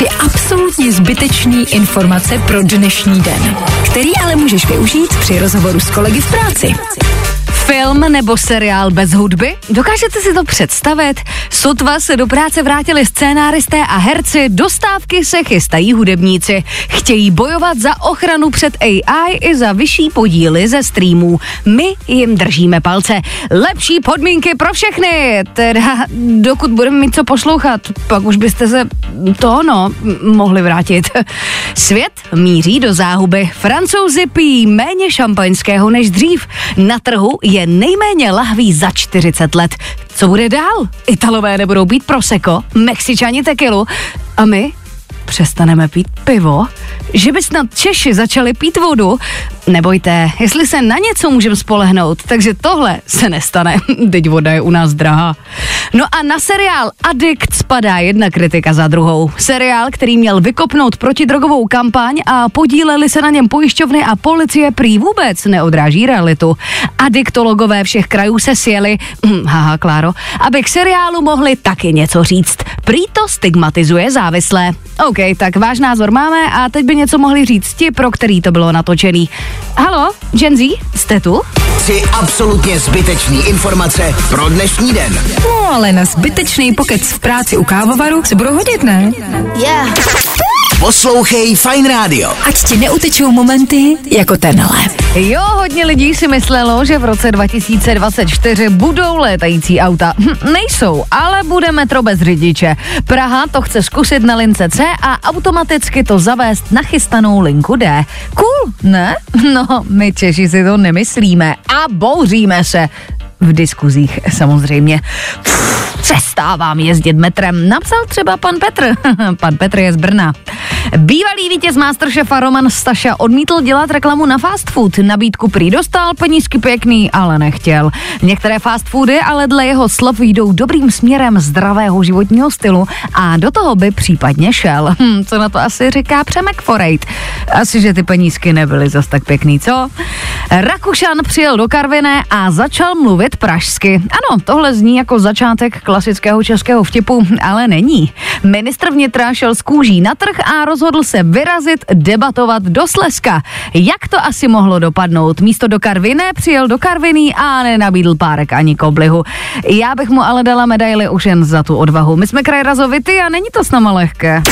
tři absolutně zbytečné informace pro dnešní den, který ale můžeš využít při rozhovoru s kolegy v práci. Film nebo seriál bez hudby? Dokážete si to představit? Sotva se do práce vrátili scénáristé a herci, dostávky se chystají hudebníci. Chtějí bojovat za ochranu před AI i za vyšší podíly ze streamů. My jim držíme palce. Lepší podmínky pro všechny! Teda dokud budeme mít co poslouchat, pak už byste se mohli vrátit. Svět míří do záhuby. Francouzi pijí méně šampaňského než dřív. Na trhu je nejméně lahví za 40 let. Co bude dál? Italové nebudou pít prosecco, Mexičani tequilu a my přestaneme pít pivo? Že by snad Češi začali pít vodu? Nebojte, jestli se na něco můžeme spolehnout, takže tohle se nestane. Teď voda je u nás drahá. No a na seriál Addict spadá jedna kritika za druhou. Seriál, který měl vykopnout protidrogovou kampaň a podíleli se na něm pojišťovny a policie, prý vůbec neodráží realitu. Adiktologové všech krajů se sjeli, aby k seriálu mohli taky něco říct. Prý to stigmatizuje závislé. OK, tak váš názor máme a teď by něco mohli říct ti, pro který to bylo natočený. Haló, Gen Z, jste tu? Tři absolutně zbytečný informace pro dnešní den. No ale na zbytečný pokec v práci u kávovaru se budou hodit, ne? Yeah. Poslouchej Fajn Radio. Ať ti neutečou momenty jako tenhle. Jo, hodně lidí si myslelo, že v roce 2024 budou létající auta. Nejsou, ale bude metro bez řidiče. Praha to chce zkusit na lince C a automaticky to zavést na chystanou linku D. Cool, ne? No, my Češi si to nemyslíme a bouříme se. V diskuzích samozřejmě. Přestávám jezdit metrem, napsal třeba pan Petr. Pan Petr je z Brna. Bývalý vítěz MasterChefa Roman Staša odmítl dělat reklamu na fast food. Nabídku prý dostal, penízky pěkný, ale nechtěl. Některé fast foody ale dle jeho slov jdou dobrým směrem zdravého životního stylu a do toho by případně šel. Co na to asi říká Přemek Forejt? Asi, že ty penízky nebyly zas tak pěkný, co? Rakušan přijel do Karviné a začal mluvit pražsky. Ano, tohle zní jako začátek klasického českého vtipu, ale není. Ministr vnitra šel z kůží na trh a rozhodl se vyrazit, debatovat do Slezska. Jak to asi mohlo dopadnout? Místo do Karviné přijel do Karviní a nenabídl párek ani k oblihu. Já bych mu ale dala medaili už jen za tu odvahu. My jsme kraj razovity a není to s náma lehké.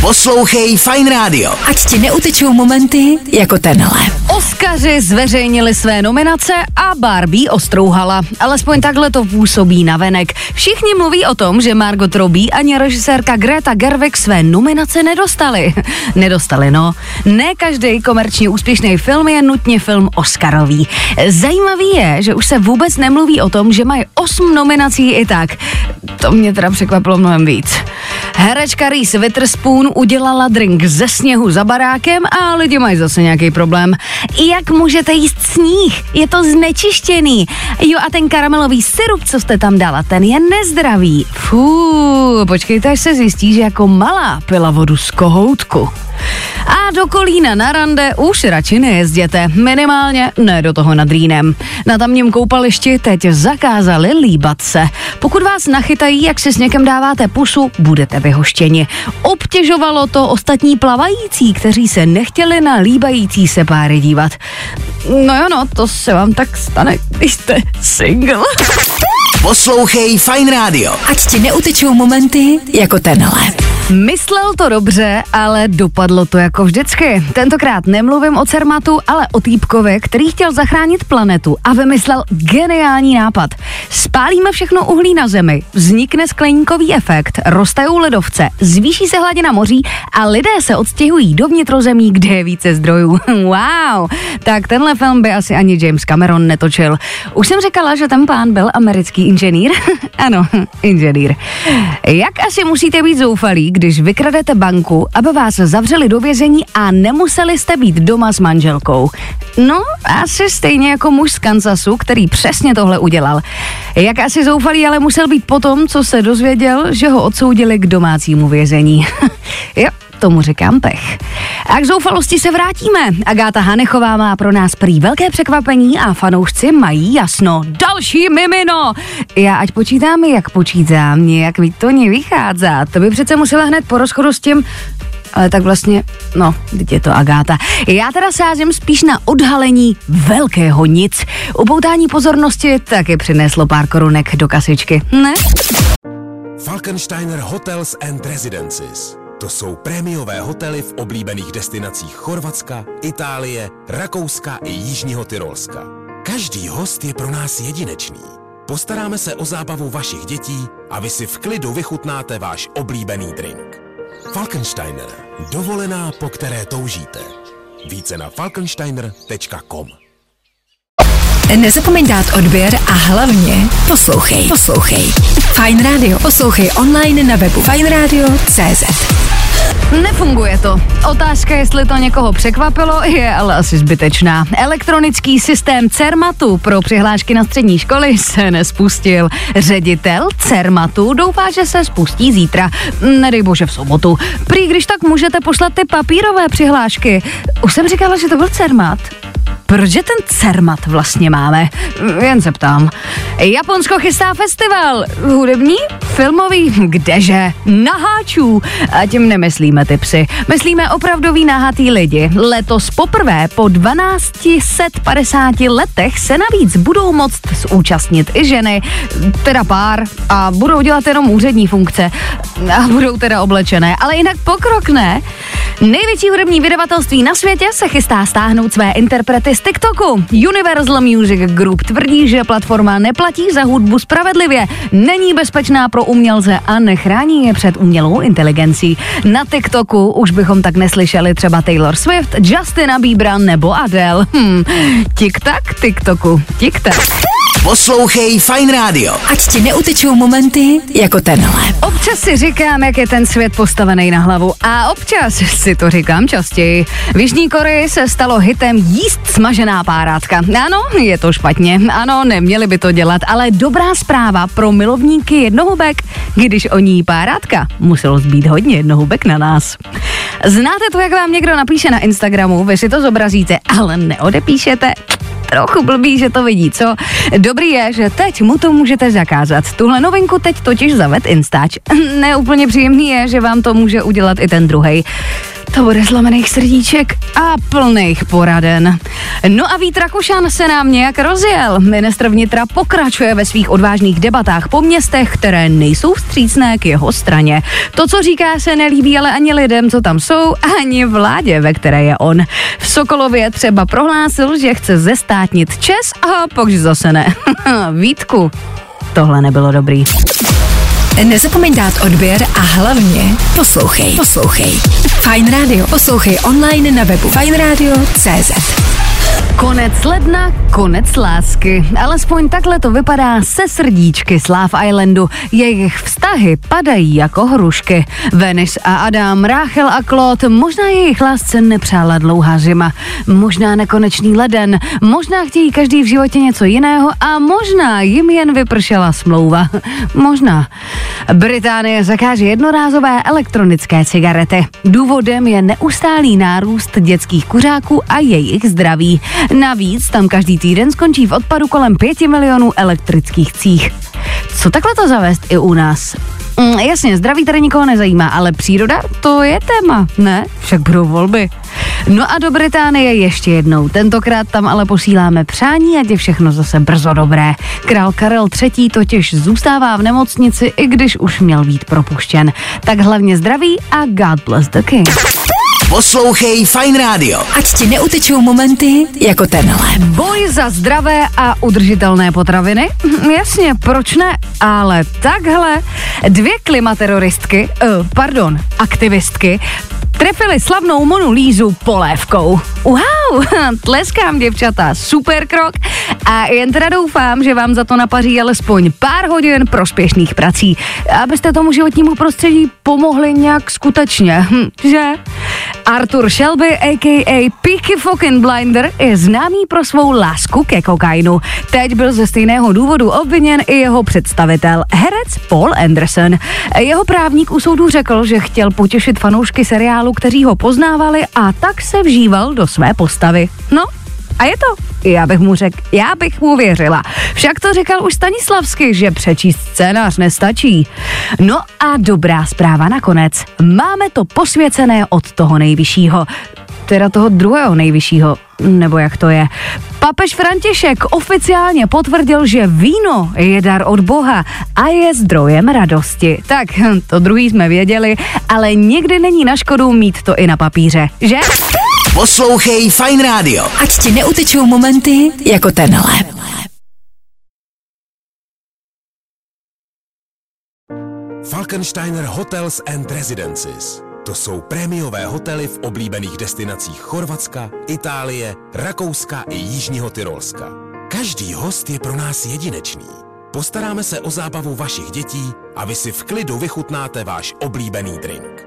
Poslouchej Fajn Radio. Ať ti neutečou momenty jako tenhle. Oscaři zveřejnili své nominace a Barbie ostrouhala. Alespoň takhle to působí navenek. Všichni mluví o tom, že Margot Robbie ani režisérka Greta Gerwig své nominace nedostali. Nedostali. Ne každý komerčně úspěšný film je nutně film oscarový. Zajímavý je, že už se vůbec nemluví o tom, že mají 8 nominací i tak. To mě teda překvapilo mnohem víc. Herečka Reese Witherspoon udělala drink ze sněhu za barákem a lidi mají zase nějaký problém. Jak můžete jíst sníh? Je to znečištěný. Jo, a ten karamelový sirup, co jste tam dala, ten je nezdravý. Fuu, počkejte, až se zjistí, že jako malá pila vodu z kohoutku. A do Kolína na rande už radši nejezděte. Minimálně ne do toho nad Rýnem. Na tamním koupališti teď zakázali líbat se. Pokud vás nachytají, jak si s někým dáváte pusu, budete vyhoštěni. Obtěžovalo to ostatní plavající, kteří se nechtěli na líbající se páry dívat. No, to se vám tak stane, když jste single. Poslouchej Fajn Radio. Ať ti neutečou momenty jako tenhle. Myslel to dobře, ale dopadlo to jako vždycky. Tentokrát nemluvím o CERMATu, ale o týpkovi, který chtěl zachránit planetu a vymyslel geniální nápad. Spálíme všechno uhlí na Zemi, vznikne skleníkový efekt, roztajou ledovce, zvýší se hladina moří a lidé se odstěhují do vnitrozemí, kde je více zdrojů. Wow! Tak tenhle film by asi ani James Cameron netočil. Už jsem říkala, že ten pán byl americký inženýr. Ano, inženýr. Jak asi musíte být zoufalí, když vykradete banku, aby vás zavřeli do vězení a nemuseli jste být doma s manželkou. No, asi stejně jako muž z Kansasu, který přesně tohle udělal. Jak asi zoufalý, ale musel být potom, co se dozvěděl, že ho odsoudili k domácímu vězení. Jo, tomu říkám pech. A k zoufalosti se vrátíme. Agáta Hanechová má pro nás prý velké překvapení a fanoušci mají jasno. Další mimino! Já ať počítám, jak počítám, nějak mi to nevychází. To by přece musela hned po rozchodu s tím... Ale tak vlastně, no, teď je to Agáta. Já teda sázím spíš na odhalení velkého nic. Upoutání pozornosti taky přineslo pár korunek do kasičky, ne? Falkensteiner Hotels and Residences. To jsou prémiové hotely v oblíbených destinacích Chorvatska, Itálie, Rakouska i Jižního Tyrolska. Každý host je pro nás jedinečný. Postaráme se o zábavu vašich dětí a vy si v klidu vychutnáte váš oblíbený drink. Falkensteiner. Dovolená, po které toužíte. Více na falkensteiner.com. Nezapomeň dát odběr a hlavně poslouchej. Fajn Radio. Poslouchej online na webu fajnradio.cz. Nefunguje to. Otázka, jestli to někoho překvapilo, je ale asi zbytečná. Elektronický systém CERMATu pro přihlášky na střední školy se nespustil. Ředitel CERMATu doufá, že se spustí zítra. Nedej bože v sobotu. Prý když tak můžete poslat ty papírové přihlášky. Už jsem říkala, že to byl CERMAT. Proč ten CERMAT vlastně máme? Jen se ptám. Japonsko chystá festival. Hudební? Filmový? Kdeže? Naháčů. A tím nemyslíme ty psy. Myslíme opravdový nahatý lidi. Letos poprvé po 1250 letech se navíc budou moct zúčastnit i ženy. Teda pár. A budou dělat jenom úřední funkce. A budou teda oblečené. Ale jinak pokrok ne. Největší hudební vydavatelství na světě se chystá stáhnout své interprety z TikToku. Universal Music Group tvrdí, že platforma neplatí za hudbu spravedlivě, není bezpečná pro umělce a nechrání je před umělou inteligencí. Na TikToku už bychom tak neslyšeli třeba Taylor Swift, Justina Biebera nebo Adele. Tik-tak TikToku, tik-tak. Poslouchej Fajn Radio. Ať ti neutečou momenty jako tenhle. Občas si říkám, jak je ten svět postavený na hlavu a občas si to říkám častěji. V Jižní Koreji se stalo hitem jíst smažená párátka. Ano, je to špatně. Ano, neměli by to dělat, ale dobrá zpráva pro milovníky jednohubek, když o ní párátka muselo zbýt hodně jednohubek na nás. Znáte to, jak vám někdo napíše na Instagramu, vy si to zobrazíte, ale neodepíšete? Trochu blbý, že to vidí, co? Dobrý je, že teď mu to můžete zakázat. Tuhle novinku teď totiž zaved Instač. Neúplně příjemný je, že vám to může udělat i ten druhej. To bude zlomených srdíček a plných poraden. No a Vít Rakušan se nám nějak rozjel. Ministr vnitra pokračuje ve svých odvážných debatách po městech, které nejsou vstřícné k jeho straně. To, co říká, se nelíbí ale ani lidem, co tam jsou, ani vládě, ve které je on. V Sokolově třeba prohlásil, že chce zestátnit ČES a pak zase ne. Vítku, tohle nebylo dobrý. Nezapomeň dát odběr a hlavně poslouchej. Fajn Radio. Poslouchej online na webu fajnradio.cz. Konec ledna, konec lásky. Alespoň takhle to vypadá se srdíčky z Love Islandu. Jejich vztahy padají jako hrušky. Venice a Adam, Rachel a Claude, možná jejich lásce nepřála dlouhá zima. Možná nekonečný leden, možná chtějí každý v životě něco jiného a možná jim jen vypršela smlouva. Možná. Británie zakáže jednorázové elektronické cigarety. Důvodem je neustálý nárůst dětských kuřáků a jejich zdraví. Navíc tam každý týden skončí v odpadu kolem 5 milionů elektrických cích. Co takhle to zavést i u nás? Jasně, zdraví tady nikoho nezajímá, ale příroda, to je téma, ne? Však budou volby. No a do Británie ještě jednou. Tentokrát tam ale posíláme přání, ať je všechno zase brzo dobré. Král Karel III. Totiž zůstává v nemocnici, i když už měl být propuštěn. Tak hlavně zdraví a God bless the king. Poslouchej Fajn Radio. Ať ti neutečou momenty jako tenhle. Boj za zdravé a udržitelné potraviny? Jasně, proč ne? Ale takhle. Dvě klimateroristky, aktivistky, trefily slavnou Monu Lízu polévkou. Wow, tleskám, děvčata, super krok a jen teda doufám, že vám za to napaří alespoň pár hodin prospěšných prací, abyste tomu životnímu prostředí pomohli nějak skutečně, že? Arthur Shelby a.k.a. Peaky fucking Blinder je známý pro svou lásku ke kokainu. Teď byl ze stejného důvodu obviněn i jeho představitel, herec Paul Anderson. Jeho právník u soudu řekl, že chtěl potěšit fanoušky seriálu, kteří ho poznávali, a tak se vžíval do své postavy. No, a je to. Já bych mu věřila. Však to říkal už Stanislavsky, že přečíst scénář nestačí. No a dobrá zpráva nakonec. Máme to posvěcené od toho nejvyššího. Teda toho druhého nejvyššího, nebo jak to je. Papež František oficiálně potvrdil, že víno je dar od Boha a je zdrojem radosti. Tak, to druhý jsme věděli, ale nikdy není na škodu mít to i na papíře, že? Poslouchej Fajn rádio. Ať ti neutečou momenty jako tenhle. Falkensteiner Hotels and Residences. To jsou prémiové hotely v oblíbených destinacích Chorvatska, Itálie, Rakouska i Jižního Tyrolska. Každý host je pro nás jedinečný. Postaráme se o zábavu vašich dětí a vy si v klidu vychutnáte váš oblíbený drink.